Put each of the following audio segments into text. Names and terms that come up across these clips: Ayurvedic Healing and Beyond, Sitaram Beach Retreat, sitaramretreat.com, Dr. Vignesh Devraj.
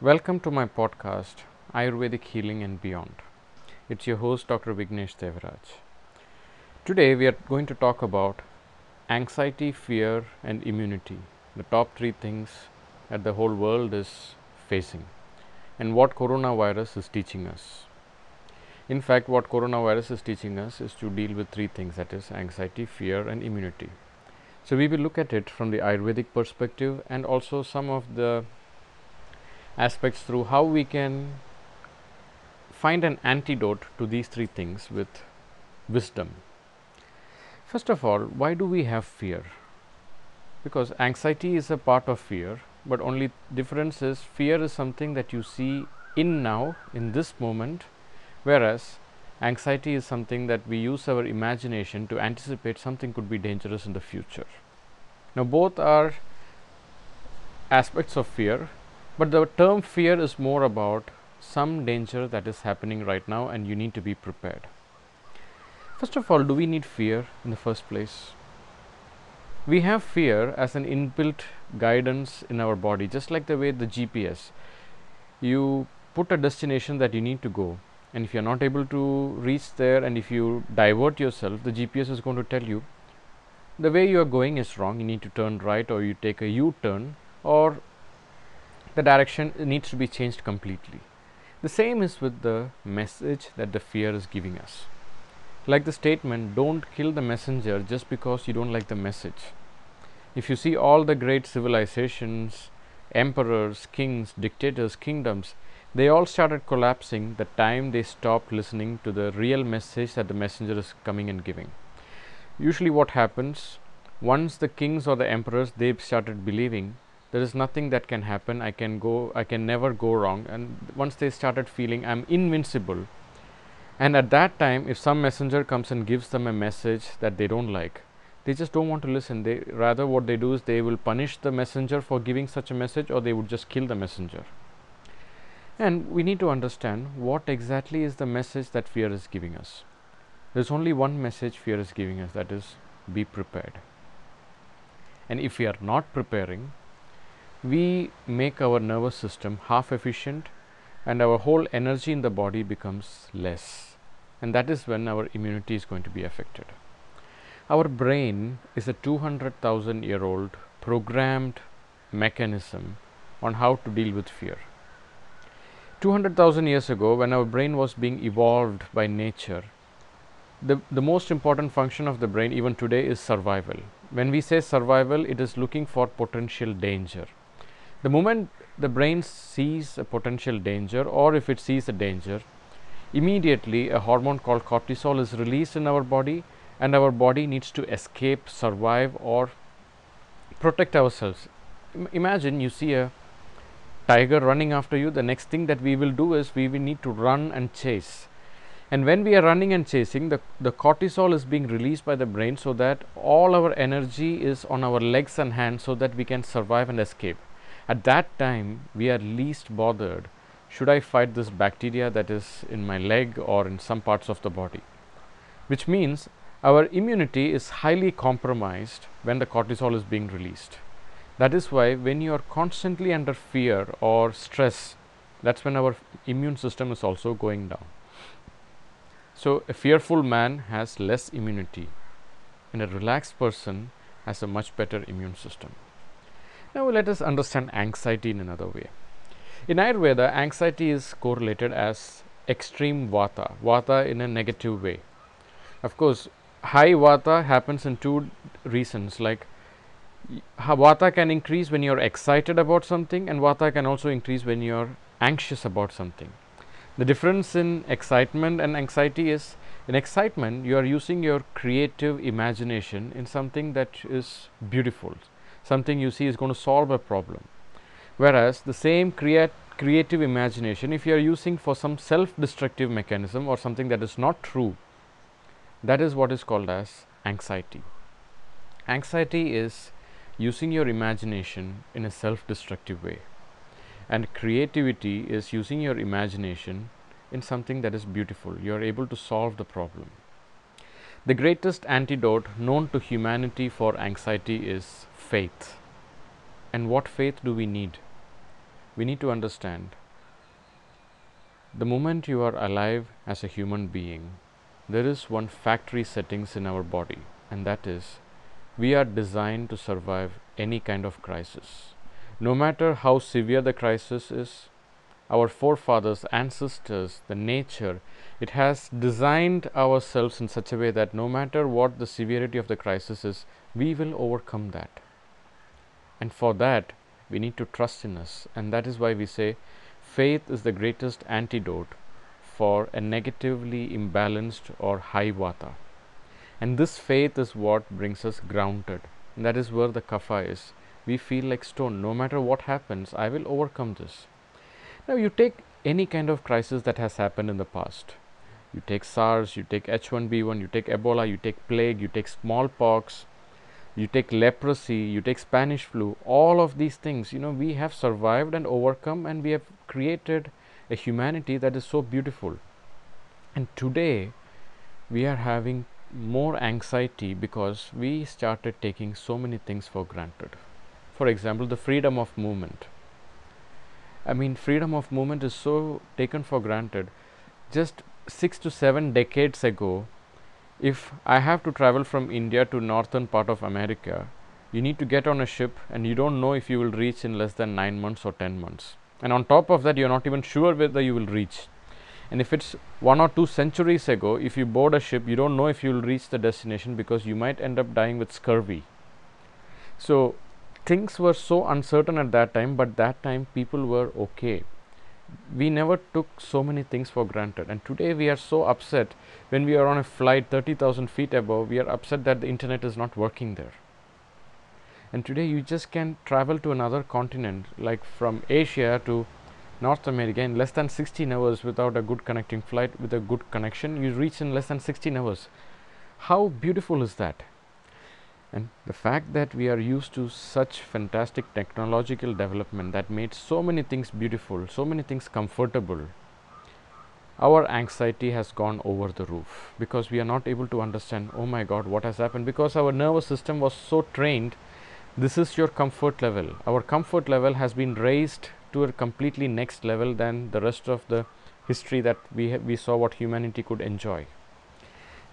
Welcome to my podcast, Ayurvedic Healing and Beyond. It's your host, Dr. Vignesh Devraj. Today we are going to talk about anxiety, fear and immunity, the top three things that the whole world is facing and what coronavirus is teaching us. In fact, what coronavirus is teaching us is to deal with three things, that is anxiety, fear and immunity. So we will look at it from the Ayurvedic perspective and also some of the aspects through how we can find an antidote to these three things with wisdom. First of all, why do we have fear? Because anxiety is a part of fear, but only difference is fear is something that you see in this moment, whereas anxiety is something that we use our imagination to anticipate something could be dangerous in the future. Now both are aspects of fear, but the term fear is more about some danger that is happening right now and you need to be prepared. First of all, do we need fear in the first place? We have fear as an inbuilt guidance in our body, just like the way the GPS, you put a destination that you need to go, and if you are not able to reach there and if you divert yourself, the GPS is going to tell you the way you are going is wrong, you need to turn right, or you take a U-turn, or the direction needs to be changed completely. The same is with the message that the fear is giving us. Like the statement, don't kill the messenger just because you don't like the message. If you see all the great civilizations, emperors, kings, dictators, kingdoms, they all started collapsing the time they stopped listening to the real message that the messenger is coming and giving. Usually what happens, once the kings or the emperors, they've started believing there is nothing that can happen, I can never go wrong, and once they started feeling I'm invincible, and at that time if some messenger comes and gives them a message that they don't like, they just don't want to listen. Rather what they do is they will punish the messenger for giving such a message, or they would just kill the messenger. And we need to understand what exactly is the message that fear is giving us. There's only one message fear is giving us, that is be prepared. And if we are not preparing, we make our nervous system half efficient and our whole energy in the body becomes less, and that is when our immunity is going to be affected. Our brain is a 200,000-year-old programmed mechanism on how to deal with fear. 200,000 years ago, when our brain was being evolved by nature, the most important function of the brain even today is survival. When we say survival, it is looking for potential danger. The moment the brain sees a potential danger, or if it sees a danger, immediately a hormone called cortisol is released in our body, and our body needs to escape, survive, or protect ourselves. Imagine you see a tiger running after you, the next thing that we will do is we will need to run and chase. And when we are running and chasing, the cortisol is being released by the brain so that all our energy is on our legs and hands so that we can survive and escape. At that time, we are least bothered. Should I fight this bacteria that is in my leg or in some parts of the body? Which means our immunity is highly compromised when the cortisol is being released. That is why when you are constantly under fear or stress, that's when our immune system is also going down. So a fearful man has less immunity, and a relaxed person has a much better immune system. Now let us understand anxiety in another way. In Ayurveda, anxiety is correlated as extreme vata, vata in a negative way. Of course, high vata happens in two reasons, like vata can increase when you're excited about something, and vata can also increase when you're anxious about something. The difference in excitement and anxiety is, in excitement you are using your creative imagination in something that is beautiful, something you see is going to solve a problem. Whereas the same creative imagination, if you are using for some self-destructive mechanism or something that is not true, that is what is called as anxiety. Anxiety is using your imagination in a self-destructive way. And creativity is using your imagination in something that is beautiful. You are able to solve the problem. The greatest antidote known to humanity for anxiety is faith. And what faith do we need? we need to understand, the moment you are alive as a human being, there is one factory settings in our body, and that is, we are designed to survive any kind of crisis. No matter how severe the crisis is, our forefathers, ancestors, the nature, it has designed ourselves in such a way that no matter what the severity of the crisis is, we will overcome that. And for that, we need to trust in us. And that is why we say, faith is the greatest antidote for a negatively imbalanced or high vata. And this faith is what brings us grounded. And that is where the kapha is. We feel like stone. No matter what happens, I will overcome this. Now, you take any kind of crisis that has happened in the past. You take SARS, you take H1B1, you take Ebola, you take plague, you take smallpox, you take leprosy, you take Spanish flu. All of these things, you know, we have survived and overcome, and we have created a humanity that is so beautiful. And today, we are having more anxiety because we started taking so many things for granted. For example, the freedom of movement. I mean, freedom of movement is so taken for granted. Just 6 to 7 decades ago, if I have to travel from India to northern part of America, you need to get on a ship, and you don't know if you will reach in less than 9 months or 10 months. And on top of that, you're not even sure whether you will reach. And if it's 1 or 2 centuries ago, if you board a ship, you don't know if you will reach the destination because you might end up dying with scurvy. So things were so uncertain at that time, but that time people were okay. We never took so many things for granted. And today we are so upset when we are on a flight 30,000 feet above, we are upset that the internet is not working there. And today you just can travel to another continent, like from Asia to North America, in less than 16 hours without a good connecting flight. With a good connection, you reach in less than 16 hours. How beautiful is that? And the fact that we are used to such fantastic technological development that made so many things beautiful, so many things comfortable, our anxiety has gone over the roof because we are not able to understand, oh my God, what has happened? Because our nervous system was so trained, this is your comfort level. Our comfort level has been raised to a completely next level than the rest of the history that we saw what humanity could enjoy.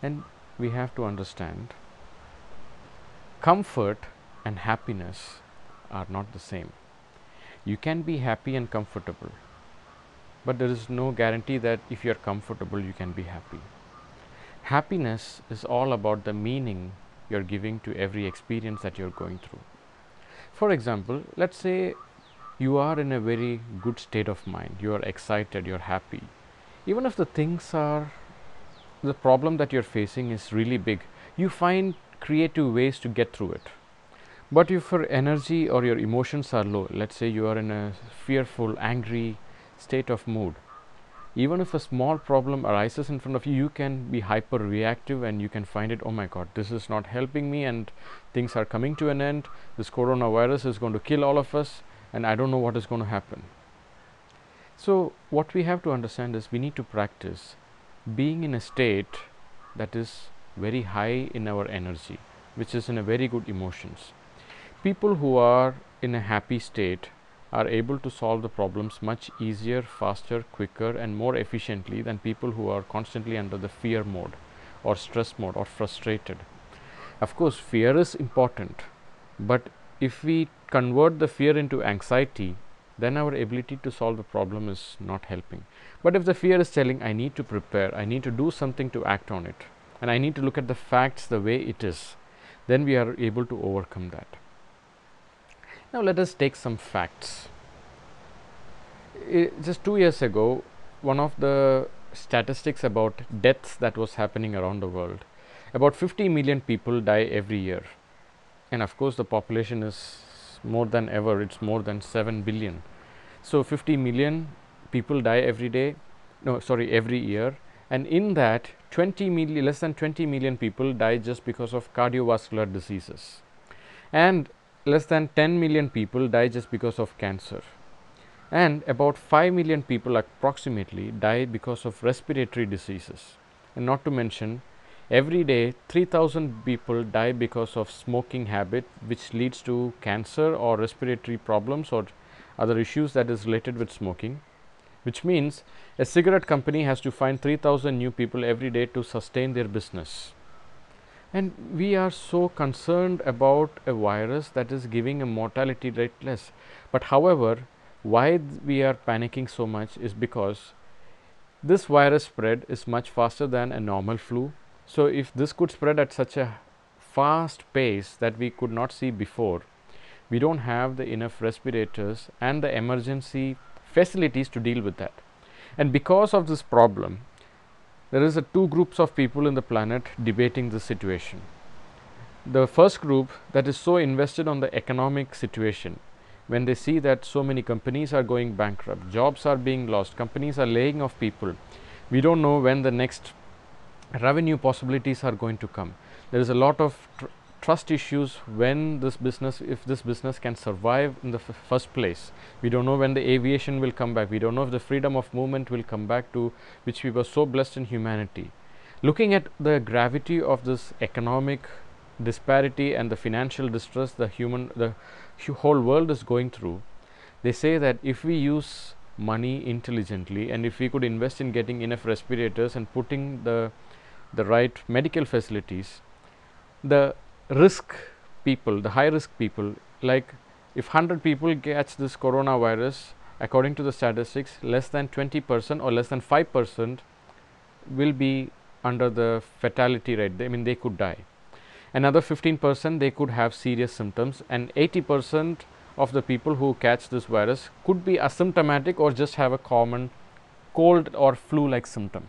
And we have to understand, comfort and happiness are not the same. You can be happy and comfortable, but there is no guarantee that if you are comfortable, you can be happy. Happiness is all about the meaning you are giving to every experience that you are going through. For example, let's say you are in a very good state of mind. You are excited, you are happy. Even if the things are, the problem that you are facing is really big, you find creative ways to get through it. But if your energy or your emotions are low, let's say you are in a fearful, angry state of mood, even if a small problem arises in front of you, you can be hyper reactive and you can find it, oh my God, this is not helping me and things are coming to an end, this coronavirus is going to kill all of us and I don't know what is going to happen. So what we have to understand is we need to practice being in a state that is very high in our energy, which is in a very good emotions. People who are in a happy state are able to solve the problems much easier, faster, quicker and more efficiently than people who are constantly under the fear mode or stress mode or frustrated. Of course, fear is important, but if we convert the fear into anxiety, then our ability to solve the problem is not helping. But if the fear is telling, I need to prepare, I need to do something to act on it, and I need to look at the facts the way it is, then we are able to overcome that. Now let us take some facts. Just 2 years ago, one of the statistics about deaths that was happening around the world, about 50 million people die every year. And of course, the population is more than ever, it's more than 7 billion. So 50 million people die every year. And in that, less than 20 million people die just because of cardiovascular diseases. And less than 10 million people die just because of cancer. And about 5 million people approximately die because of respiratory diseases. And not to mention, every day 3,000 people die because of smoking habit, which leads to cancer or respiratory problems or other issues that is related with smoking, which means a cigarette company has to find 3,000 new people every day to sustain their business. And we are so concerned about a virus that is giving a mortality rate less. But however, why we are panicking so much is because this virus spread is much faster than a normal flu. So if this could spread at such a fast pace that we could not see before, we don't have the enough respirators and the emergency facilities to deal with that. And because of this problem, there is two groups of people in the planet debating this situation. The first group that is so invested on the economic situation, when they see that so many companies are going bankrupt, jobs are being lost, companies are laying off people, we don't know when the next revenue possibilities are going to come. There is a lot of trust issues when this business, if this business can survive in the first place. We don't know when the aviation will come back. We don't know if the freedom of movement will come back, to which we were so blessed in humanity. Looking at the gravity of this economic disparity and the financial distress the whole world is going through, they say that if we use money intelligently and if we could invest in getting enough respirators and putting the right medical facilities, the risk people, the high risk people, like if 100 people catch this coronavirus, according to the statistics, less than 20% or less than 5% will be under the fatality rate. I mean, they could die. Another 15% they could have serious symptoms, and 80% of the people who catch this virus could be asymptomatic or just have a common cold or flu-like symptom.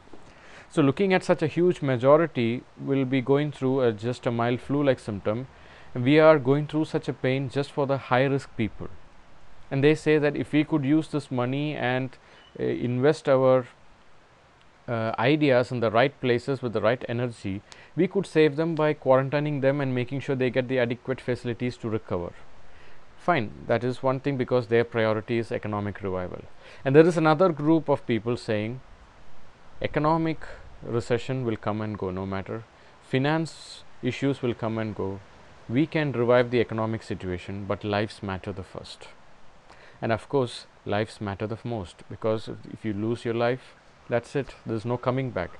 So looking at such a huge majority will be going through just a mild flu-like symptom, we are going through such a pain just for the high-risk people. And they say that if we could use this money and invest our ideas in the right places with the right energy, we could save them by quarantining them and making sure they get the adequate facilities to recover. Fine, that is one thing, because their priority is economic revival. And there is another group of people saying economic recession will come and go, no matter. Finance issues will come and go. We can revive the economic situation, but lives matter the first. And of course, lives matter the most, because if you lose your life, that's it. There's no coming back.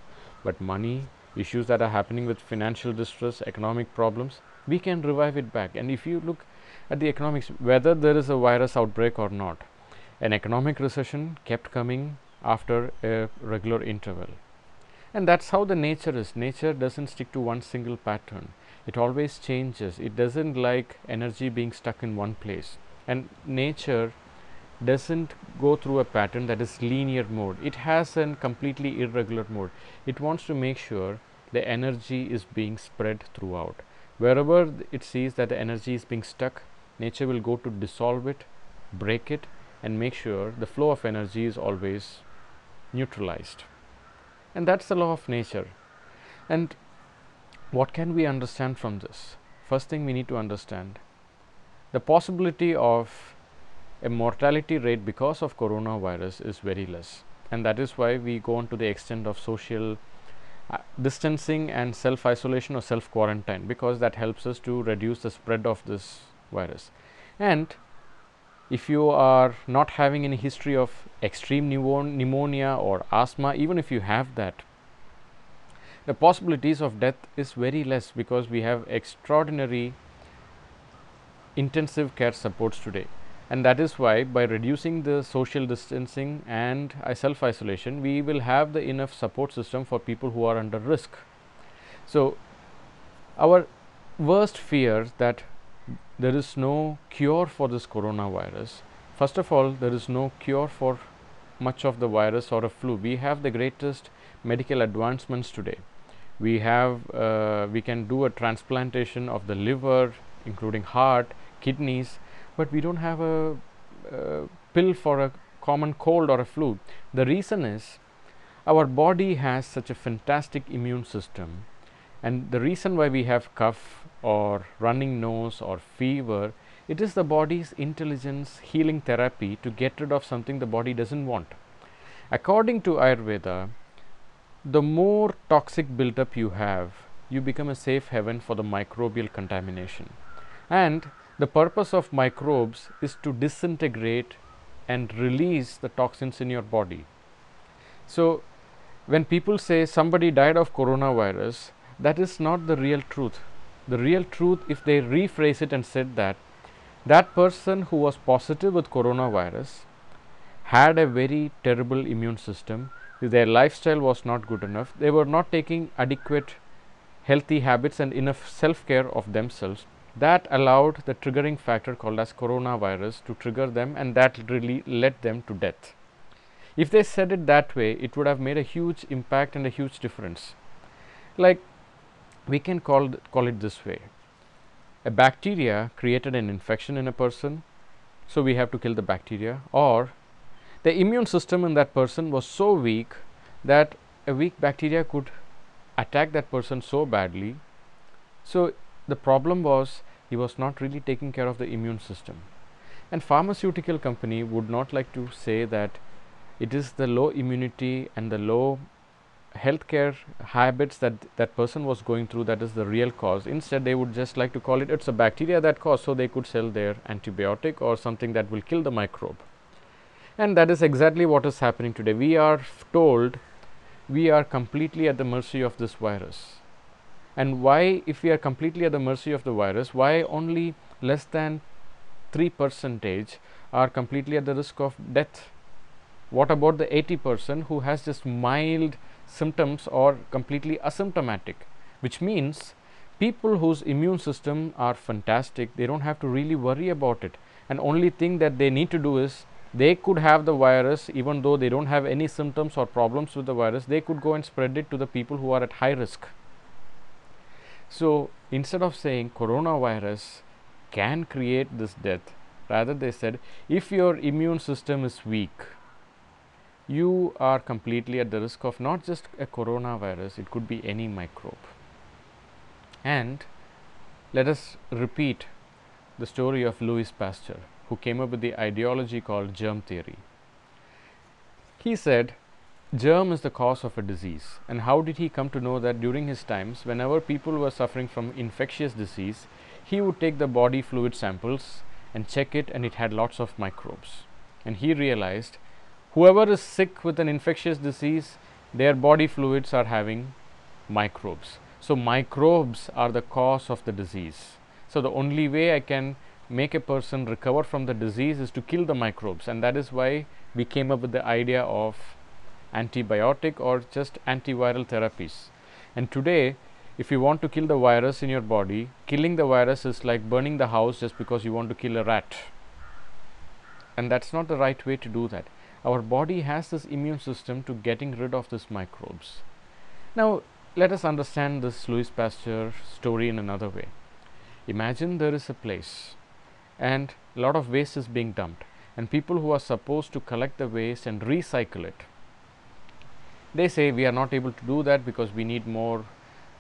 But money, issues that are happening with financial distress, economic problems, we can revive it back. And if you look at the economics, whether there is a virus outbreak or not, an economic recession kept coming after a regular interval. And that's how the nature is. Nature doesn't stick to one single pattern. It always changes. It doesn't like energy being stuck in one place. And nature doesn't go through a pattern that is linear mode. It has a completely irregular mode. It wants to make sure the energy is being spread throughout. Wherever it sees that the energy is being stuck, nature will go to dissolve it, break it, and make sure the flow of energy is always neutralized. And that's the law of nature. And what can we understand from this? First thing we need to understand, the possibility of a mortality rate because of coronavirus is very less, and that is why we go on to the extent of social distancing and self-isolation or self-quarantine, because that helps us to reduce the spread of this virus. And if you are not having any history of extreme pneumonia or asthma, even if you have that, the possibilities of death is very less, because we have extraordinary intensive care supports today. And that is why by reducing the social distancing and self-isolation, we will have the enough support system for people who are under risk. So our worst fear that there is no cure for this coronavirus. First of all, there is no cure for much of the virus or a flu. We have the greatest medical advancements today. We have, we can do a transplantation of the liver, including heart, kidneys, but we don't have a pill for a common cold or a flu. The reason is our body has such a fantastic immune system. And the reason why we have cough or running nose or fever, it is the body's intelligence healing therapy to get rid of something the body doesn't want. According to Ayurveda, the more toxic buildup you have, you become a safe haven for the microbial contamination. And the purpose of microbes is to disintegrate and release the toxins in your body. So when people say somebody died of coronavirus, that is not the real truth. The real truth, if they rephrase it and said that, that person who was positive with coronavirus had a very terrible immune system, their lifestyle was not good enough, they were not taking adequate healthy habits and enough self-care of themselves, that allowed the triggering factor called as coronavirus to trigger them, and that really led them to death. If they said it that way, it would have made a huge impact and a huge difference. Like, we can call it this way. A bacteria created an infection in a person, so we have to kill the bacteria, or the immune system in that person was so weak that a weak bacteria could attack that person so badly. So the problem was he was not really taking care of the immune system. And pharmaceutical company would not like to say that it is the low immunity and the low healthcare habits that that person was going through that is the real cause. Instead, they would just like to call it, it's a bacteria that caused, so they could sell their antibiotic or something that will kill the microbe. And that is exactly what is happening today. We are told we are completely at the mercy of this virus. And why, if we are completely at the mercy of the virus, why only less than 3% are completely at the risk of death? What about the 80% who has just mild symptoms or completely asymptomatic? Which means people whose immune system are fantastic, they don't have to really worry about it, and only thing that they need to do is they could have the virus even though they don't have any symptoms or problems with the virus. They could go and spread it to the people who are at high risk. So instead of saying coronavirus can create this death, rather they said if your immune system is weak, you are completely at the risk of not just a coronavirus, it could be any microbe. And let us repeat the story of Louis Pasteur, who came up with the ideology called germ theory. He said germ is the cause of a disease. And how did he come to know that? During his times, whenever people were suffering from infectious disease, he would take the body fluid samples and check it, and it had lots of microbes. And he realized whoever is sick with an infectious disease, their body fluids are having microbes. So microbes are the cause of the disease. So the only way I can make a person recover from the disease is to kill the microbes. And that is why we came up with the idea of antibiotic or just antiviral therapies. And today, if you want to kill the virus in your body, killing the virus is like burning the house just because you want to kill a rat. And that's not the right way to do that. Our body has this immune system to getting rid of these microbes. Now, let us understand this Louis Pasteur story in another way. Imagine there is a place and a lot of waste is being dumped, and people who are supposed to collect the waste and recycle it, they say we are not able to do that because we need more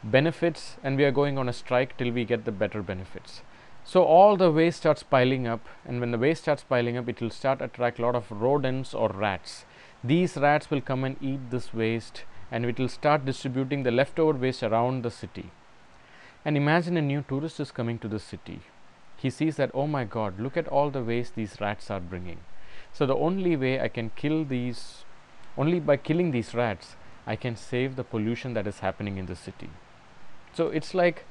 benefits and we are going on a strike till we get the better benefits. So all the waste starts piling up, and when the waste starts piling up, it will start attract a lot of rodents or rats. These rats will come and eat this waste, and it will start distributing the leftover waste around the city. And imagine a new tourist is coming to the city. He sees that, oh my God, look at all the waste these rats are bringing. So the only way I can kill these, only by killing these rats, I can save the pollution that is happening in the city. So it's like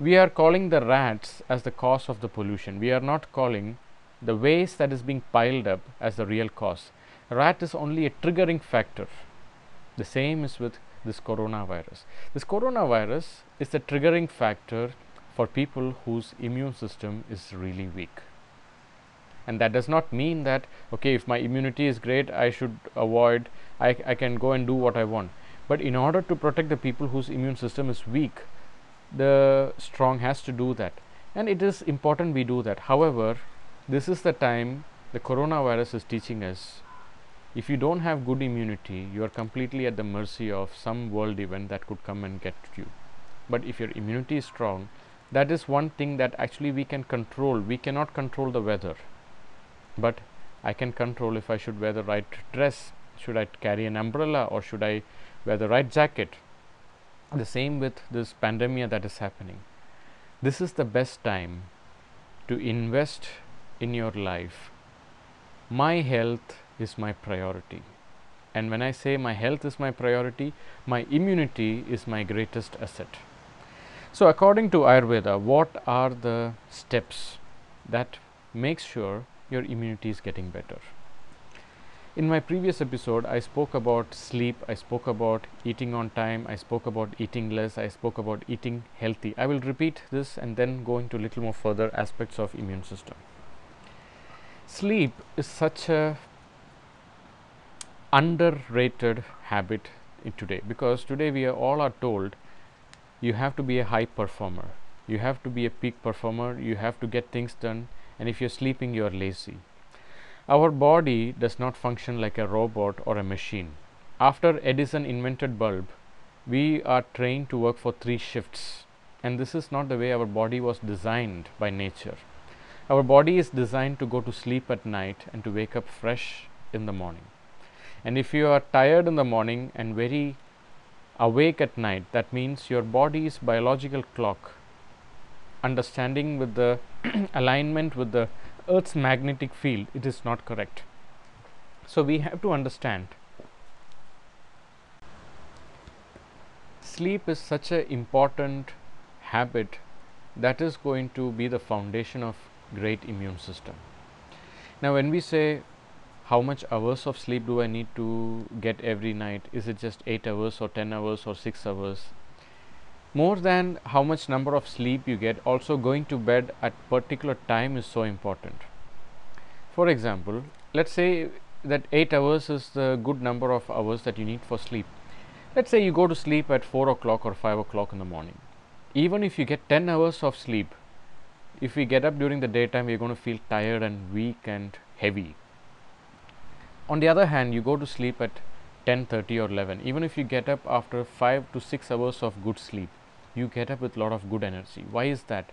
we are calling the rats as the cause of the pollution. We are not calling the waste that is being piled up as the real cause. Rat is only a triggering factor. The same is with this coronavirus. This coronavirus is the triggering factor for people whose immune system is really weak. And that does not mean that, okay, if my immunity is great, I should avoid, I can go and do what I want. But in order to protect the people whose immune system is weak, the strong has to do that, and it is important we do that. However, this is the time the coronavirus is teaching us, if you don't have good immunity, you are completely at the mercy of some world event that could come and get you. But if your immunity is strong, that is one thing that actually we can control. We cannot control the weather, but I can control if I should wear the right dress, should I carry an umbrella, or should I wear the right jacket. The same with this pandemic that is happening. This is the best time to invest in your life my health is my priority. And when I say my health is my priority, my immunity is my greatest asset. So according to Ayurveda, what are the steps that make sure your immunity is getting better? In my previous episode, I spoke about sleep, I spoke about eating on time, I spoke about eating less, I spoke about eating healthy. I will repeat this and then go into little more further aspects of immune system. Sleep is such a underrated habit today, because today we are all are told you have to be a high performer, you have to be a peak performer, you have to get things done, and if you're sleeping you are lazy. Our body does not function like a robot or a machine. After Edison invented bulb, we are trained to work for 3 shifts, and this is not the way our body was designed by nature. Our body is designed to go to sleep at night and to wake up fresh in the morning. And if you are tired in the morning and very awake at night, that means your body's biological clock, understanding with the alignment with the Earth's magnetic field, it is not correct. So we have to understand sleep is such an important habit that is going to be the foundation of great immune system. Now when we say how much hours of sleep do I need to get every night, is it just 8 hours or 10 hours or 6 hours? More than how much number of sleep you get, also going to bed at particular time is so important. For example, let's say that 8 hours is the good number of hours that you need for sleep. Let's say you go to sleep at 4 o'clock or 5 o'clock in the morning. Even if you get 10 hours of sleep, if we get up during the daytime, we are going to feel tired and weak and heavy. On the other hand, you go to sleep at 10:30 or 11. Even if you get up after 5 to 6 hours of good sleep, you get up with a lot of good energy. Why is that?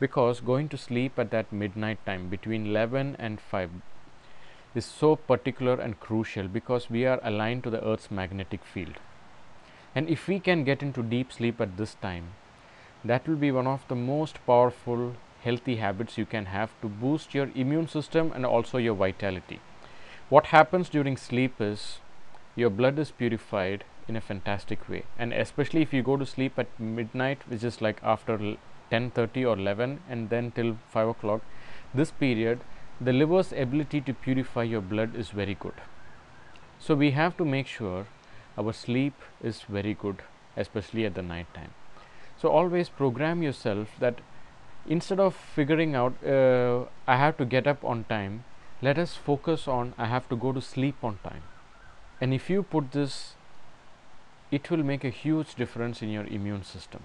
Because going to sleep at that midnight time between 11 and 5 is so particular and crucial, because we are aligned to the Earth's magnetic field. And if we can get into deep sleep at this time, that will be one of the most powerful healthy habits you can have to boost your immune system and also your vitality. What happens during sleep is your blood is purified in a fantastic way, and especially if you go to sleep at midnight, which is like after 10:30 or 11 and then till 5 o'clock, this period the liver's ability to purify your blood is very good. So we have to make sure our sleep is very good, especially at the night time. So always program yourself that instead of figuring out I have to get up on time, let us focus on I have to go to sleep on time. And if you put this, it will make a huge difference in your immune system.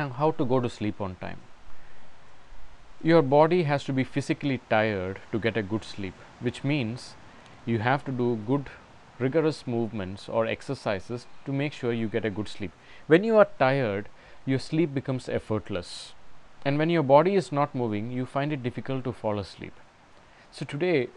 Now how to go to sleep on time? Your body has to be physically tired to get a good sleep, which means you have to do good rigorous movements or exercises to make sure you get a good sleep. When you are tired, your sleep becomes effortless, and when your body is not moving, you find it difficult to fall asleep. So today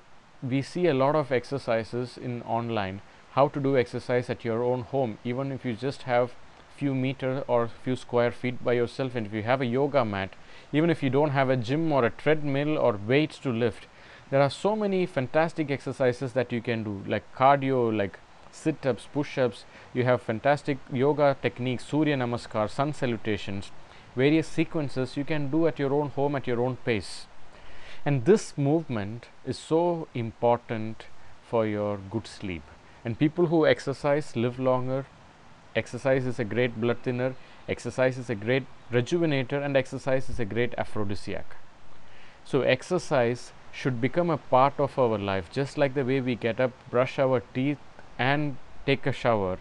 we see a lot of exercises in online, how to do exercise at your own home, even if you just have few meter or few square feet by yourself, and if you have a yoga mat, even if you don't have a gym or a treadmill or weights to lift, there are so many fantastic exercises that you can do, like cardio, like sit-ups, push-ups. You have fantastic yoga techniques, Surya Namaskar, sun salutations, various sequences you can do at your own home at your own pace. And this movement is so important for your good sleep. And people who exercise live longer. Exercise is a great blood thinner, exercise is a great rejuvenator, and exercise is a great aphrodisiac. So exercise should become a part of our life, just like the way we get up, brush our teeth and take a shower.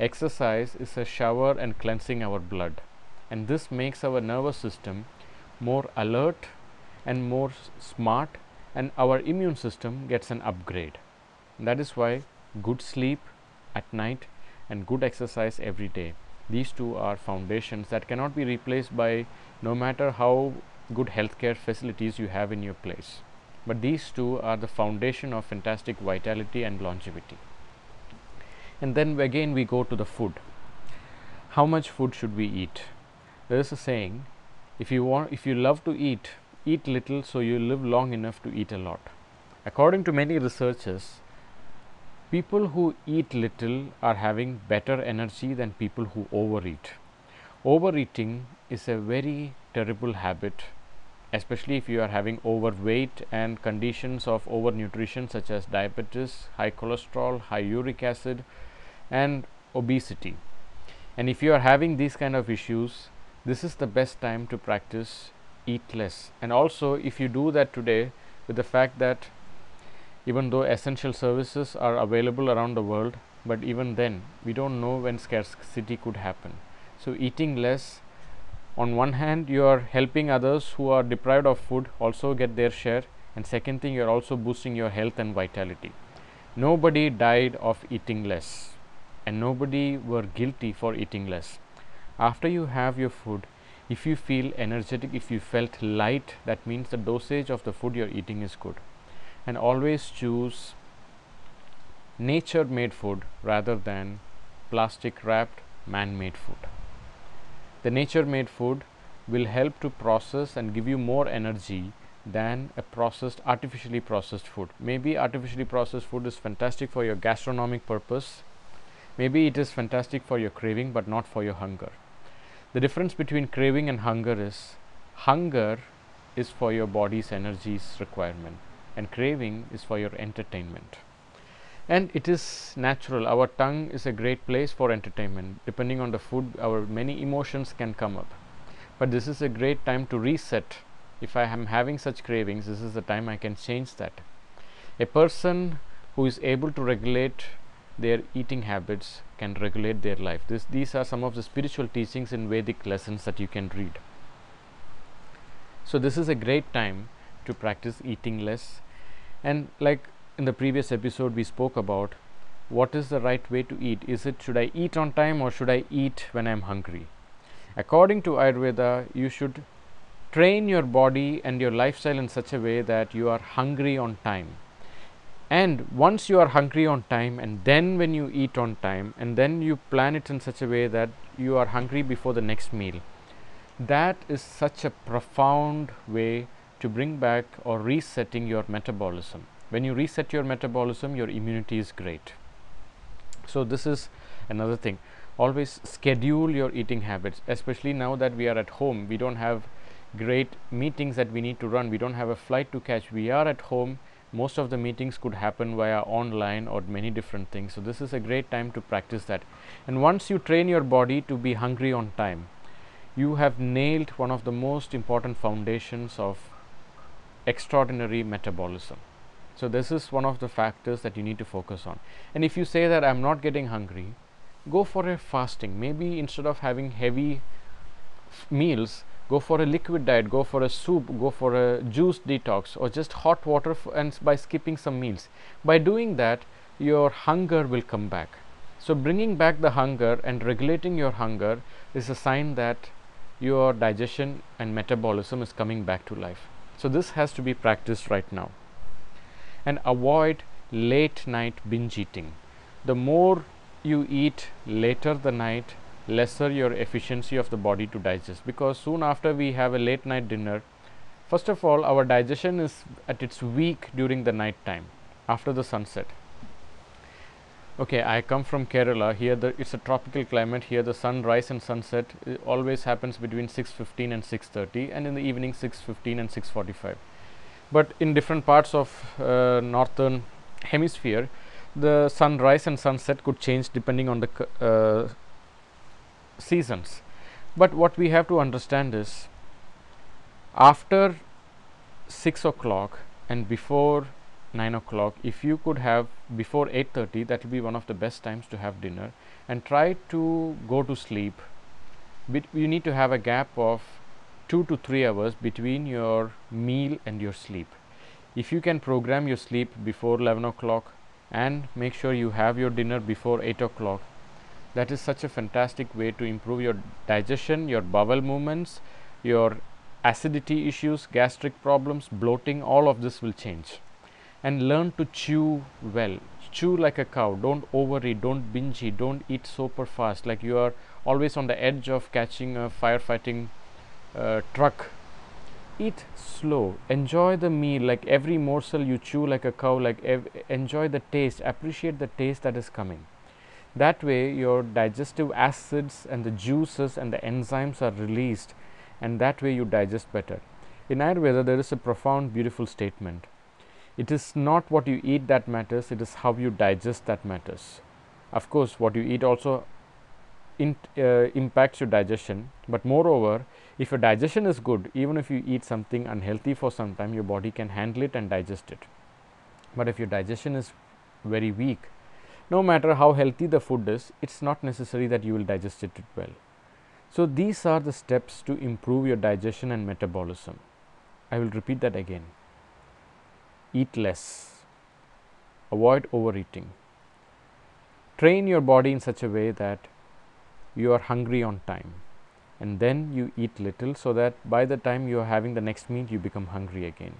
Exercise is a shower and cleansing our blood, and this makes our nervous system more alert and more smart, and our immune system gets an upgrade. And that is why good sleep at night and good exercise every day, these two are foundations that cannot be replaced by no matter how good healthcare facilities you have in your place. But these two are the foundation of fantastic vitality and longevity. And then again we go to the food. How much food should we eat? There is a saying, if you love to eat, eat little so you live long enough to eat a lot. According to many researchers, people who eat little are having better energy than people who overeat. Overeating is a very terrible habit, especially if you are having overweight and conditions of overnutrition such as diabetes, high cholesterol, high uric acid and obesity. And if you are having these kind of issues, this is the best time to practice eat less. And also, if you do that today, with the fact that even though essential services are available around the world, but even then we don't know when scarcity could happen. So eating less, on one hand you are helping others who are deprived of food also get their share, and second thing, you are also boosting your health and vitality. Nobody died of eating less and nobody were guilty for eating less. After you have your food, if you feel energetic, if you felt light, that means the dosage of the food you're eating is good. And always choose nature-made food rather than plastic-wrapped, man-made food. The nature-made food will help to process and give you more energy than a artificially processed food. Maybe artificially processed food is fantastic for your gastronomic purpose. Maybe it is fantastic for your craving, but not for your hunger. The difference between craving and hunger is for your body's energy's requirement, and craving is for your entertainment. And it is natural. Our tongue is a great place for entertainment. Depending on the food, our many emotions can come up. But this is a great time to reset. If I am having such cravings, this is the time I can change that. A person who is able to regulate their eating habits can regulate their life. These are some of the spiritual teachings in Vedic lessons that you can read. So this is a great time to practice eating less. And like in the previous episode, we spoke about what is the right way to eat. Should I eat on time or should I eat when I am hungry? According to Ayurveda, you should train your body and your lifestyle in such a way that you are hungry on time. And once you are hungry on time, and then when you eat on time, and then you plan it in such a way that you are hungry before the next meal, that is such a profound way to bring back or resetting your metabolism. When you reset your metabolism, your immunity is great. So this is another thing. Always schedule your eating habits, especially now that we are at home. We don't have great meetings that we need to run. We don't have a flight to catch. We are at home. Most of the meetings could happen via online or many different things. So this is a great time to practice that. And once you train your body to be hungry on time, you have nailed one of the most important foundations of extraordinary metabolism. So this is one of the factors that you need to focus on. And if you say that I'm not getting hungry, go for a fasting. Maybe instead of having heavy meals, go for a liquid diet, go for a soup, go for a juice detox, or just hot water and by skipping some meals. By doing that, your hunger will come back. So bringing back the hunger and regulating your hunger is a sign that your digestion and metabolism is coming back to life. So this has to be practiced right now. And avoid late night binge eating. The more you eat later the night, lesser your efficiency of the body to digest, because soon after we have a late night dinner, first of all, our digestion is at its weak during the night time after the sunset. Okay, I come from Kerala. Here it's a tropical climate. Here the sunrise and sunset always happens between 6:15 and 6:30, and in the evening 6:15 and 6:45. But in different parts of northern hemisphere, the sunrise and sunset could change depending on the seasons. But what we have to understand is after 6 o'clock and before 9 o'clock, if you could have before 8:30, that will be one of the best times to have dinner. And try to go to sleep. You need to have a gap of 2 to 3 hours between your meal and your sleep. If you can program your sleep before 11 o'clock and make sure you have your dinner before 8 o'clock, that is such a fantastic way to improve your digestion, your bowel movements, your acidity issues, gastric problems, bloating, all of this will change. And learn to chew well. Chew like a cow. Don't overeat, don't binge eat, don't eat super fast. Like you are always on the edge of catching a firefighting truck. Eat slow, enjoy the meal, like every morsel you chew like a cow, like enjoy the taste, appreciate the taste that is coming. That way your digestive acids and the juices and the enzymes are released, and that way you digest better. In Ayurveda there is a profound, beautiful statement. It is not what you eat that matters, it is how you digest that matters. Of course, what you eat also impacts your digestion, but moreover, if your digestion is good, even if you eat something unhealthy for some time, your body can handle it and digest it. But if your digestion is very weak, no matter how healthy the food is, it's not necessary that you will digest it well. So these are the steps to improve your digestion and metabolism. I will repeat that again. Eat less, avoid overeating, train your body in such a way that you are hungry on time, and then you eat little so that by the time you are having the next meal you become hungry again.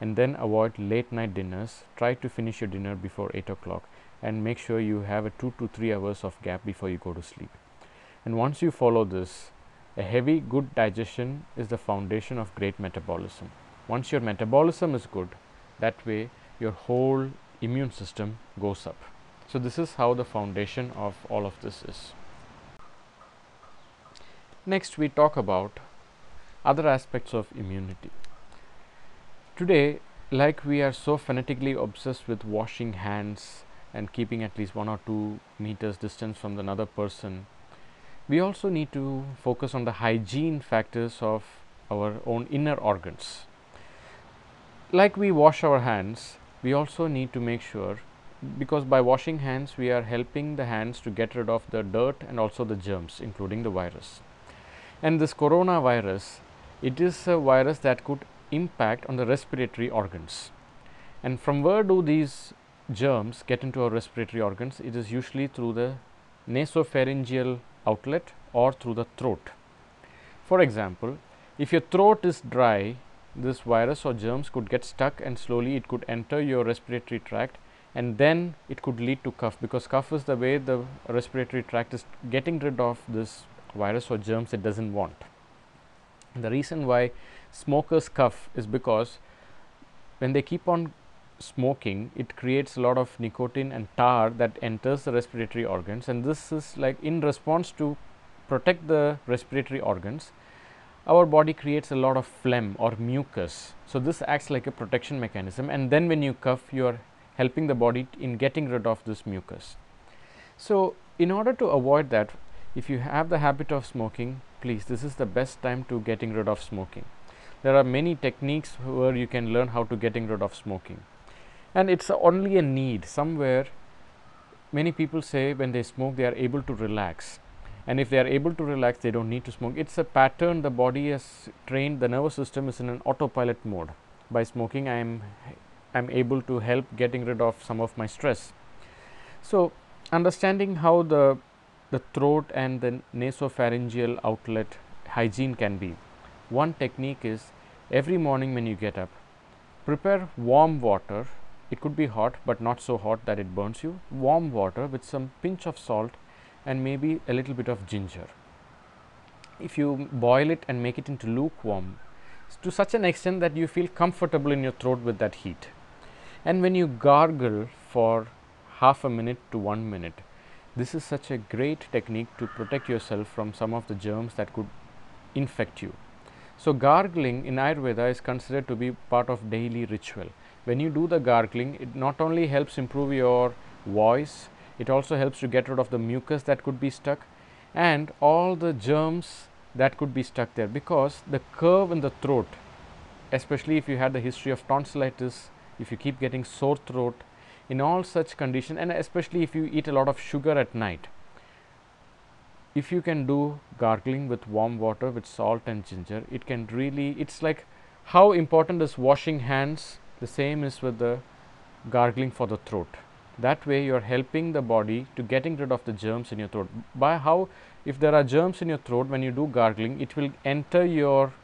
And then avoid late night dinners, try to finish your dinner before 8 o'clock and make sure you have a 2 to 3 hours of gap before you go to sleep. And once you follow this, a heavy good digestion is the foundation of great metabolism. Once your metabolism is good, that way your whole immune system goes up. So this is how the foundation of all of this is. Next, we talk about other aspects of immunity. Today, like we are so fanatically obsessed with washing hands and keeping at least 1 or 2 meters distance from another person, we also need to focus on the hygiene factors of our own inner organs. Like we wash our hands, we also need to make sure, because by washing hands we are helping the hands to get rid of the dirt and also the germs, including the virus. And this coronavirus, it is a virus that could impact on the respiratory organs. And from where do these germs get into our respiratory organs? It is usually through the nasopharyngeal outlet or through the throat. For example, if your throat is dry, this virus or germs could get stuck and slowly it could enter your respiratory tract, and then it could lead to cough, because cough is the way the respiratory tract is getting rid of this virus or germs it doesn't want. The reason why smokers cough is because when they keep on smoking, it creates a lot of nicotine and tar that enters the respiratory organs, and this is like in response to protect the respiratory organs, our body creates a lot of phlegm or mucus. So this acts like a protection mechanism, and then when you cough, you are helping the body in getting rid of this mucus. So in order to avoid that, if you have the habit of smoking, please, this is the best time to getting rid of smoking. There are many techniques where you can learn how to getting rid of smoking. And it's only a need. Somewhere, many people say when they smoke, they are able to relax. And if they are able to relax, they don't need to smoke. It's a pattern the body has trained. The nervous system is in an autopilot mode. By smoking, I'm able to help getting rid of some of my stress. So understanding how the throat and the nasopharyngeal outlet hygiene can be. One technique is, every morning when you get up, prepare warm water. It could be hot, but not so hot that it burns you. Warm water with some pinch of salt and maybe a little bit of ginger. If you boil it and make it into lukewarm to such an extent that you feel comfortable in your throat with that heat, and when you gargle for half a minute to 1 minute, this is such a great technique to protect yourself from some of the germs that could infect you. So gargling in Ayurveda is considered to be part of daily ritual. When you do the gargling, it not only helps improve your voice, it also helps to get rid of the mucus that could be stuck and all the germs that could be stuck there, because the curve in the throat, especially if you had the history of tonsillitis, if you keep getting sore throat, in all such conditions, and especially if you eat a lot of sugar at night, if you can do gargling with warm water with salt and ginger, it can really, it's like how important is washing hands, the same is with the gargling for the throat. That way you are helping the body to getting rid of the germs in your throat. By how, if there are germs in your throat, when you do gargling, it will enter your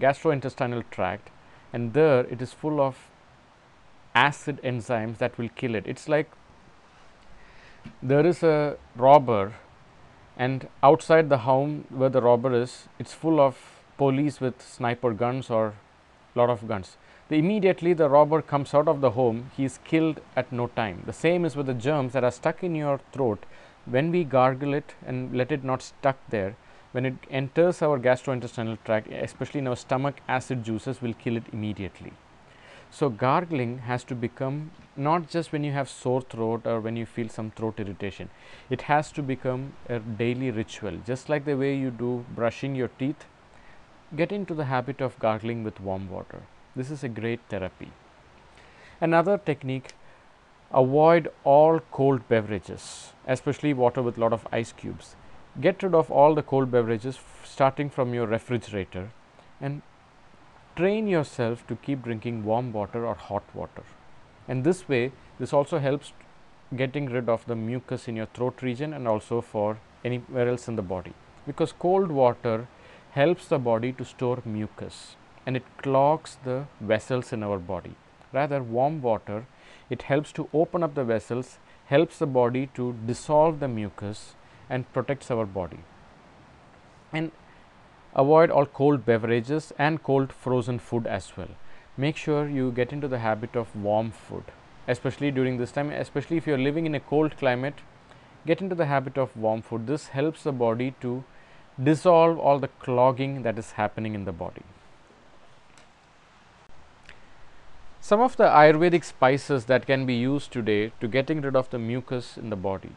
gastrointestinal tract, and there it is full of acid enzymes that will kill it. It's like there is a robber, and outside the home where the robber is, it's full of police with sniper guns or lot of guns. Immediately the robber comes out of the home, he is killed at no time. The same is with the germs that are stuck in your throat. When we gargle it and let it not stuck there, when it enters our gastrointestinal tract, especially in our stomach, acid juices will kill it immediately. So gargling has to become not just when you have sore throat or when you feel some throat irritation. It has to become a daily ritual, just like the way you do brushing your teeth. Get into the habit of gargling with warm water. This is a great therapy. Another technique, avoid all cold beverages, especially water with a lot of ice cubes. Get rid of all the cold beverages starting from your refrigerator and train yourself to keep drinking warm water or hot water. And this way, this also helps getting rid of the mucus in your throat region and also for anywhere else in the body, because cold water helps the body to store mucus and it clogs the vessels in our body. Rather, warm water, it helps to open up the vessels, helps the body to dissolve the mucus and protects our body. And avoid all cold beverages and cold frozen food as well. Make sure you get into the habit of warm food, especially during this time, especially if you are living in a cold climate. Get into the habit of warm food. This helps the body to dissolve all the clogging that is happening in the body. Some of the Ayurvedic spices that can be used today to getting rid of the mucus in the body.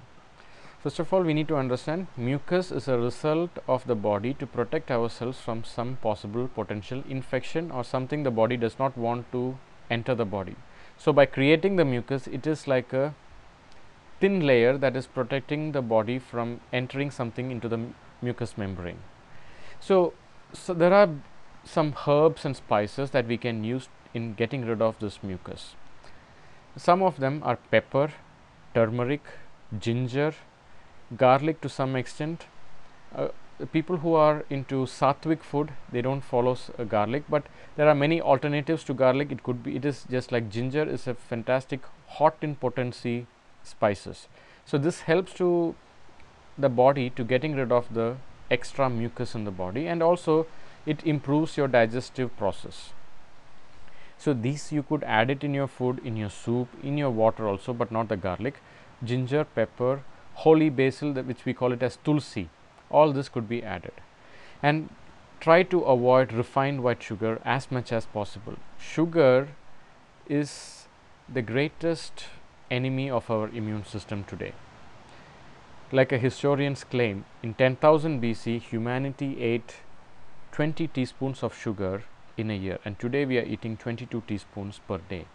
First of all, we need to understand mucus is a result of the body to protect ourselves from some possible potential infection or something the body does not want to enter the body. So by creating the mucus, it is like a thin layer that is protecting the body from entering something into the mucus membrane. So there are some herbs and spices that we can use in getting rid of this mucus. Some of them are pepper, turmeric, ginger, garlic to some extent. People who are into sattvic food, they don't follow garlic, but there are many alternatives to garlic. It is just like ginger is a fantastic hot in potency spices. So this helps to the body to getting rid of the extra mucus in the body, and also it improves your digestive process. So these you could add it in your food, in your soup, in your water also, but not the garlic. Ginger, pepper, holy basil, which we call it as tulsi, all this could be added. And try to avoid refined white sugar as much as possible. Sugar is the greatest enemy of our immune system today. Like a historian's claim, in 10,000 BC, humanity ate 20 teaspoons of sugar in a year, and today we are eating 22 teaspoons per day.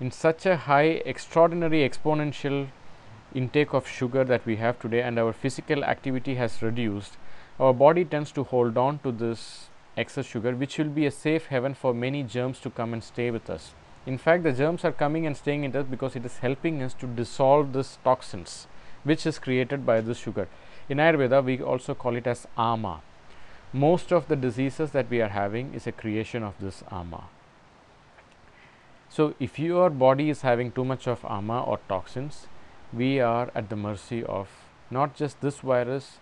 In such a high, extraordinary, exponential intake of sugar that we have today, and our physical activity has reduced, our body tends to hold on to this excess sugar, which will be a safe haven for many germs to come and stay with us. In fact, the germs are coming and staying with us because it is helping us to dissolve these toxins which is created by this sugar. In Ayurveda, we also call it as ama. Most of the diseases that we are having is a creation of this ama. So if your body is having too much of ama or toxins, we are at the mercy of not just this virus.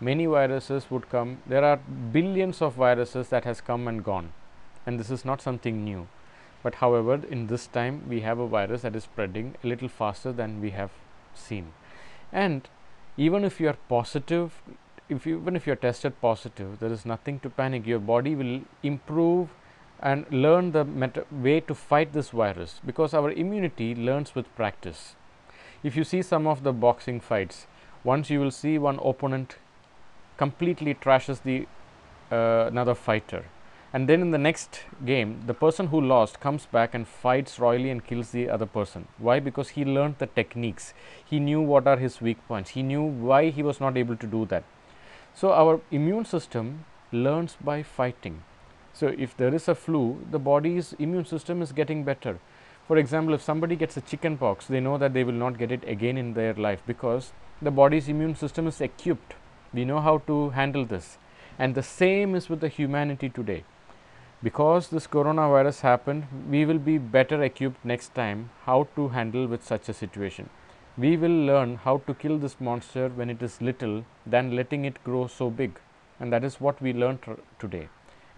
Many viruses would come. There are billions of viruses that has come and gone, and this is not something new. But however, in this time we have a virus that is spreading a little faster than we have seen. And even if you are positive, even if you are tested positive, there is nothing to panic. Your body will improve and learn the way to fight this virus, because our immunity learns with practice. If you see some of the boxing fights, once you will see one opponent completely trashes the another fighter, and then in the next game the person who lost comes back and fights royally and kills the other person. Why? Because he learned the techniques, he knew what are his weak points, he knew why he was not able to do that. So our immune system learns by fighting. So if there is a flu, the body's immune system is getting better. For example, if somebody gets a chicken pox, they know that they will not get it again in their life, because the body's immune system is equipped. We know how to handle this. And the same is with the humanity today. Because this coronavirus happened, we will be better equipped next time how to handle with such a situation. We will learn how to kill this monster when it is little than letting it grow so big. And that is what we learned today.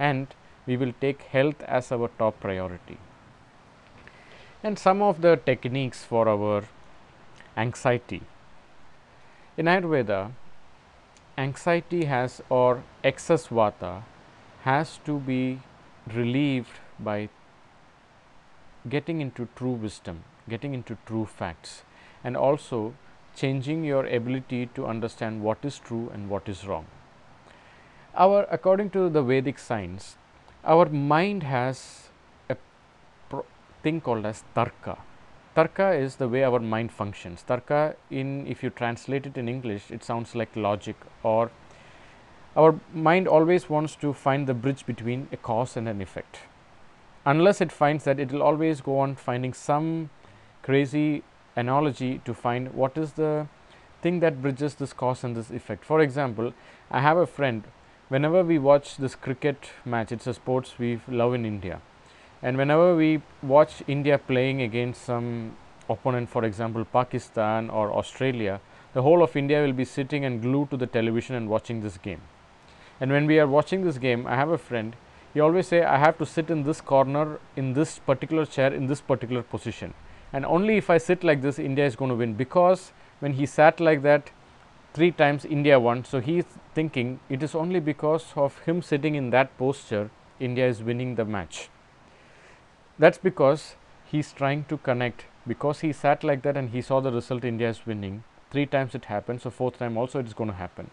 and we will take health as our top priority. And some of the techniques for our anxiety. In Ayurveda, anxiety has, or excess vata, has to be relieved by getting into true wisdom, getting into true facts, and also changing your ability to understand what is true and what is wrong. According to the Vedic science, our mind has a thing called as tarka. Tarka is the way our mind functions. Tarka, if you translate it in English, it sounds like logic, or our mind always wants to find the bridge between a cause and an effect. Unless it finds that, it will always go on finding some crazy analogy to find what is the thing that bridges this cause and this effect. For example, I have a friend, whenever we watch this cricket match, it's a sports we love in India, and whenever we watch India playing against some opponent, for example Pakistan or Australia, the whole of India will be sitting and glued to the television and watching this game. And when we are watching this game, I have a friend, he always say, I have to sit in this corner, in this particular chair, in this particular position, and only if I sit like this, India is going to win, because when he sat like that 3 times, India won. So he is thinking it is only because of him sitting in that posture, India is winning the match. That's because he is trying to connect, because he sat like that and he saw the result, India is winning. 3 times it happened, so 4th time also it is going to happen.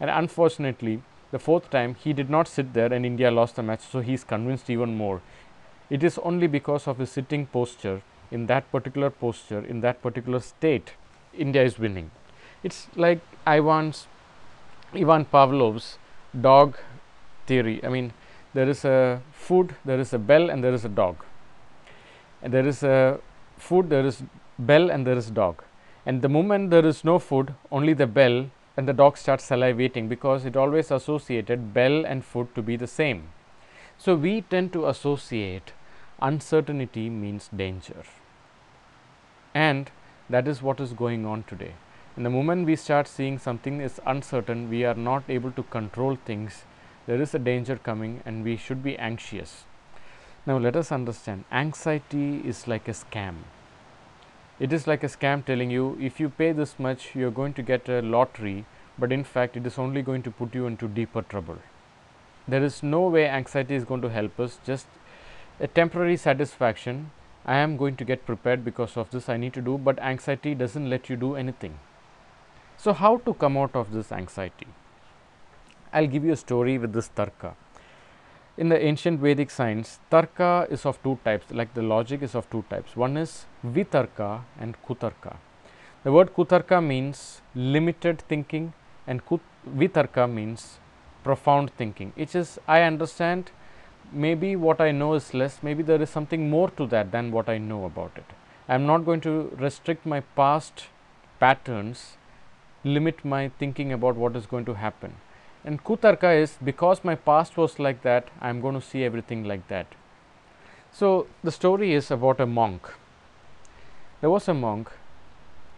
And unfortunately, the 4th time he did not sit there and India lost the match, so he is convinced even more. It is only because of his sitting posture, in that particular posture, in that particular state, India is winning. It's like Ivan Pavlov's dog theory. I mean, there is a food, there is a bell, and there is a dog. And there is a food, there is bell, and there is dog. And the moment there is no food, only the bell, and the dog starts salivating, because it always associated bell and food to be the same. So we tend to associate uncertainty means danger, and that is what is going on today. And the moment we start seeing something is uncertain, we are not able to control things, there is a danger coming and we should be anxious. Now let us understand, anxiety is like a scam. It is like a scam telling you, if you pay this much, you are going to get a lottery, but in fact it is only going to put you into deeper trouble. There is no way anxiety is going to help us, just a temporary satisfaction. I am going to get prepared because of this, I need to do, but anxiety doesn't let you do anything. So how to come out of this anxiety? I'll give you a story with this tarka. In the ancient Vedic science, tarka is of 2 types, like the logic is of 2 types. One is vitarka and kutarka. The word kutarka means limited thinking, and vitarka means profound thinking. It is, I understand, maybe what I know is less, maybe there is something more to that than what I know about it. I am not going to restrict my past patterns, limit my thinking about what is going to happen. And kutarka is, because my past was like that, I am going to see everything like that. So the story is about a monk. There was a monk,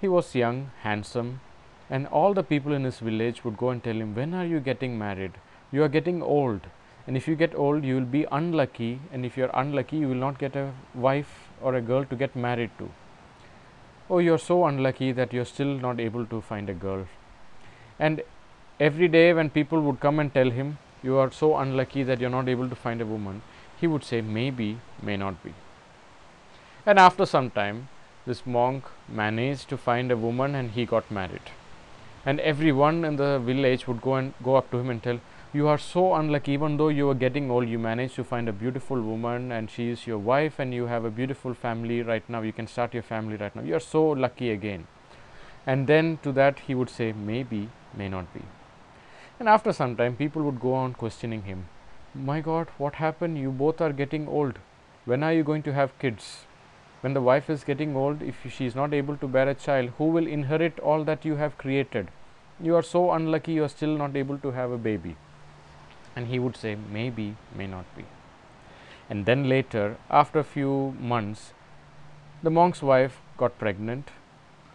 he was young, handsome, and all the people in his village would go and tell him, when are you getting married? You are getting old. And if you get old, you will be unlucky, and if you are unlucky, you will not get a wife or a girl to get married to. Oh, you are so unlucky that you are still not able to find a girl. And every day when people would come and tell him, you are so unlucky that you are not able to find a woman, he would say, maybe, may not be. And after some time, this monk managed to find a woman and he got married. And everyone in the village would go up to him and tell, you are so unlucky, even though you are getting old, you managed to find a beautiful woman and she is your wife and you have a beautiful family right now, you can start your family right now, you are so lucky again. And then to that he would say, maybe, may not be. And after some time, people would go on questioning him, my God, what happened? You both are getting old. When are you going to have kids? When the wife is getting old, if she is not able to bear a child, who will inherit all that you have created? You are so unlucky, you are still not able to have a baby. And he would say, maybe, may not be. And then later, after a few months, the monk's wife got pregnant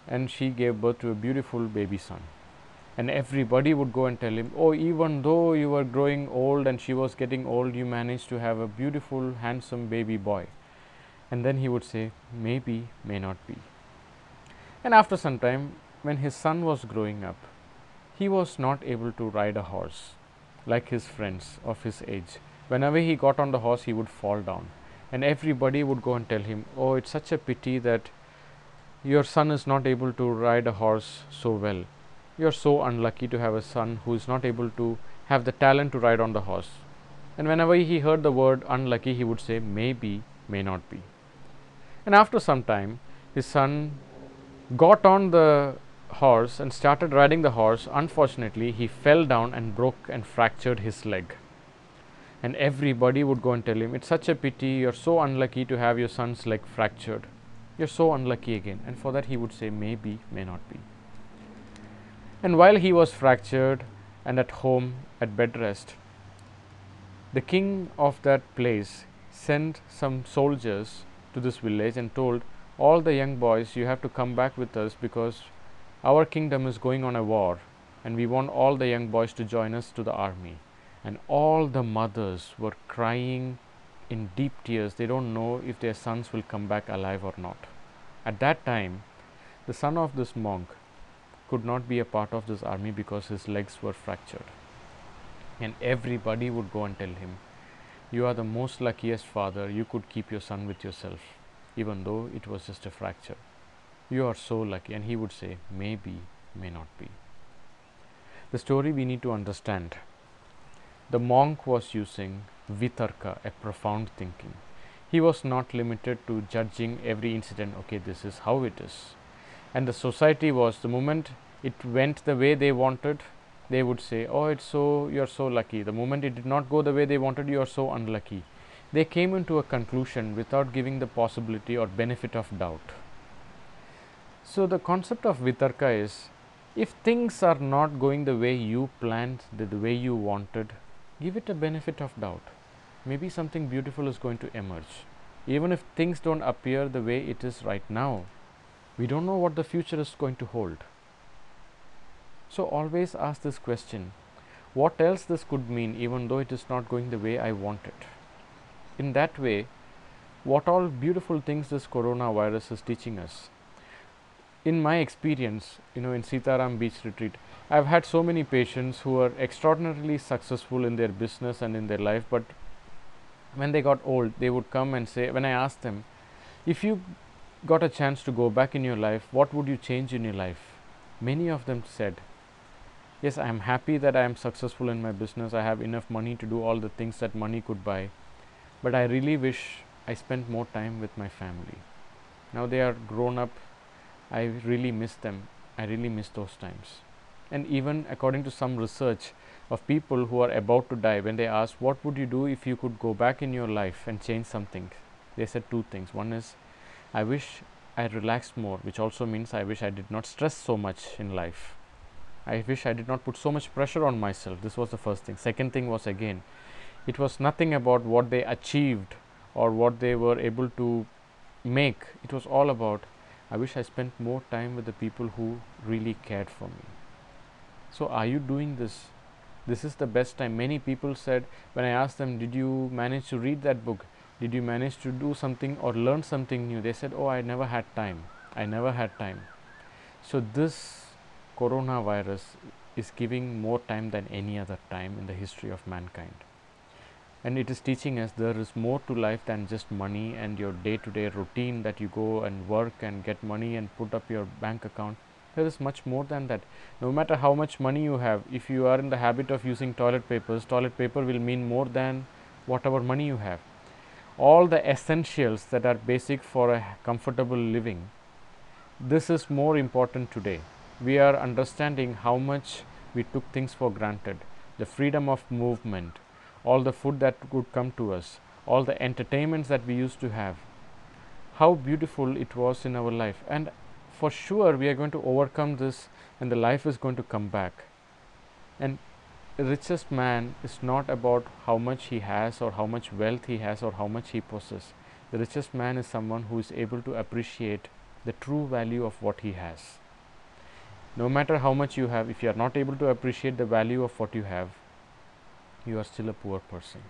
and she gave birth to a beautiful baby son. and everybody would go and tell him, oh, even though you were growing old and she was getting old, you managed to have a beautiful, handsome baby boy. And then he would say, maybe, may not be. And after some time, when his son was growing up, he was not able to ride a horse like his friends of his age. Whenever he got on the horse, he would fall down. And everybody would go and tell him, oh, it's such a pity that your son is not able to ride a horse so well. You are so unlucky to have a son who is not able to have the talent to ride on the horse. And whenever he heard the word unlucky, he would say, maybe, may not be. And after some time, his son got on the horse and started riding the horse. Unfortunately, he fell down and broke and fractured his leg. And everybody would go and tell him, it's such a pity, you're so unlucky to have your son's leg fractured. You're so unlucky again. And for that he would say, maybe, may not be. And while he was fractured and at home at bed rest, the king of that place sent some soldiers to this village and told all the young boys, you have to come back with us because our kingdom is going on a war and we want all the young boys to join us to the army. And all the mothers were crying in deep tears. They don't know if their sons will come back alive or not. At that time, the son of this monk could not be a part of this army because his legs were fractured. And everybody would go and tell him, you are the most luckiest father. You could keep your son with yourself, even though it was just a fracture. You are so lucky. And he would say, maybe, may not be. The story we need to understand. The monk was using vitarka, a profound thinking. He was not limited to judging every incident, okay, this is how it is. And the society was, the moment it went the way they wanted, they would say, oh, it's so, you're so lucky. The moment it did not go the way they wanted, you're so unlucky. They came into a conclusion without giving the possibility or benefit of doubt. So the concept of vitarka is, if things are not going the way you planned, the way you wanted, give it a benefit of doubt. Maybe something beautiful is going to emerge. Even if things don't appear the way it is right now, we don't know what the future is going to hold. So always ask this question, what else this could mean even though it is not going the way I want it? In that way, what all beautiful things this coronavirus is teaching us. In my experience, in Sitaram Beach Retreat, I've had so many patients who are extraordinarily successful in their business and in their life, but when they got old, they would come and say, when I asked them, if you got a chance to go back in your life, what would you change in your life? Many of them said, yes, I am happy that I am successful in my business. I have enough money to do all the things that money could buy, but I really wish I spent more time with my family. Now they are grown up. I really miss them. I really miss those times. And even according to some research of people who are about to die, when they asked, what would you do if you could go back in your life and change something? They said two things. One is, I wish I relaxed more, which also means I wish I did not stress so much in life. I wish I did not put so much pressure on myself. This was the first thing. Second thing was, again, it was nothing about what they achieved or what they were able to make. It was all about, I wish I spent more time with the people who really cared for me. So are you doing this? This is the best time. Many people said, when I asked them, did you manage to read that book? Did you manage to do something or learn something new? They said, oh, I never had time. I never had time. So this coronavirus is giving more time than any other time in the history of mankind. And it is teaching us there is more to life than just money and your day-to-day routine that you go and work and get money and put up your bank account. There is much more than that. No matter how much money you have, if you are in the habit of using toilet paper will mean more than whatever money you have. All the essentials that are basic for a comfortable living, this is more important today. We are understanding how much we took things for granted. The freedom of movement, all the food that could come to us, all the entertainments that we used to have, how beautiful it was in our life. And for sure we are going to overcome this and the life is going to come back. And the richest man is not about how much he has or how much wealth he has or how much he possesses. The richest man is someone who is able to appreciate the true value of what he has. No matter how much you have, if you are not able to appreciate the value of what you have, you are still a poor person.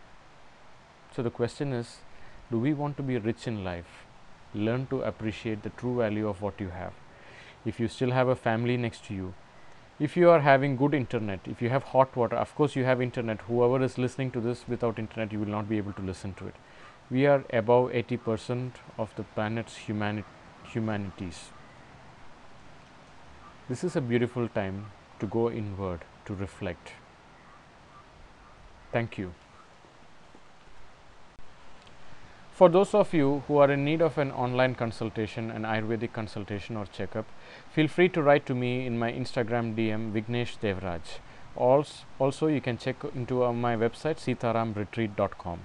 So the question is, do we want to be rich in life? Learn to appreciate the true value of what you have. If you still have a family next to you, if you are having good internet, if you have hot water, of course you have internet. Whoever is listening to this without internet, you will not be able to listen to it. We are above 80% of the planet's humanities. This is a beautiful time to go inward, to reflect. Thank you. For those of you who are in need of an online consultation, an Ayurvedic consultation or checkup, feel free to write to me in my Instagram DM, Vignesh Devraj. Also, you can check into my website, sitaramretreat.com.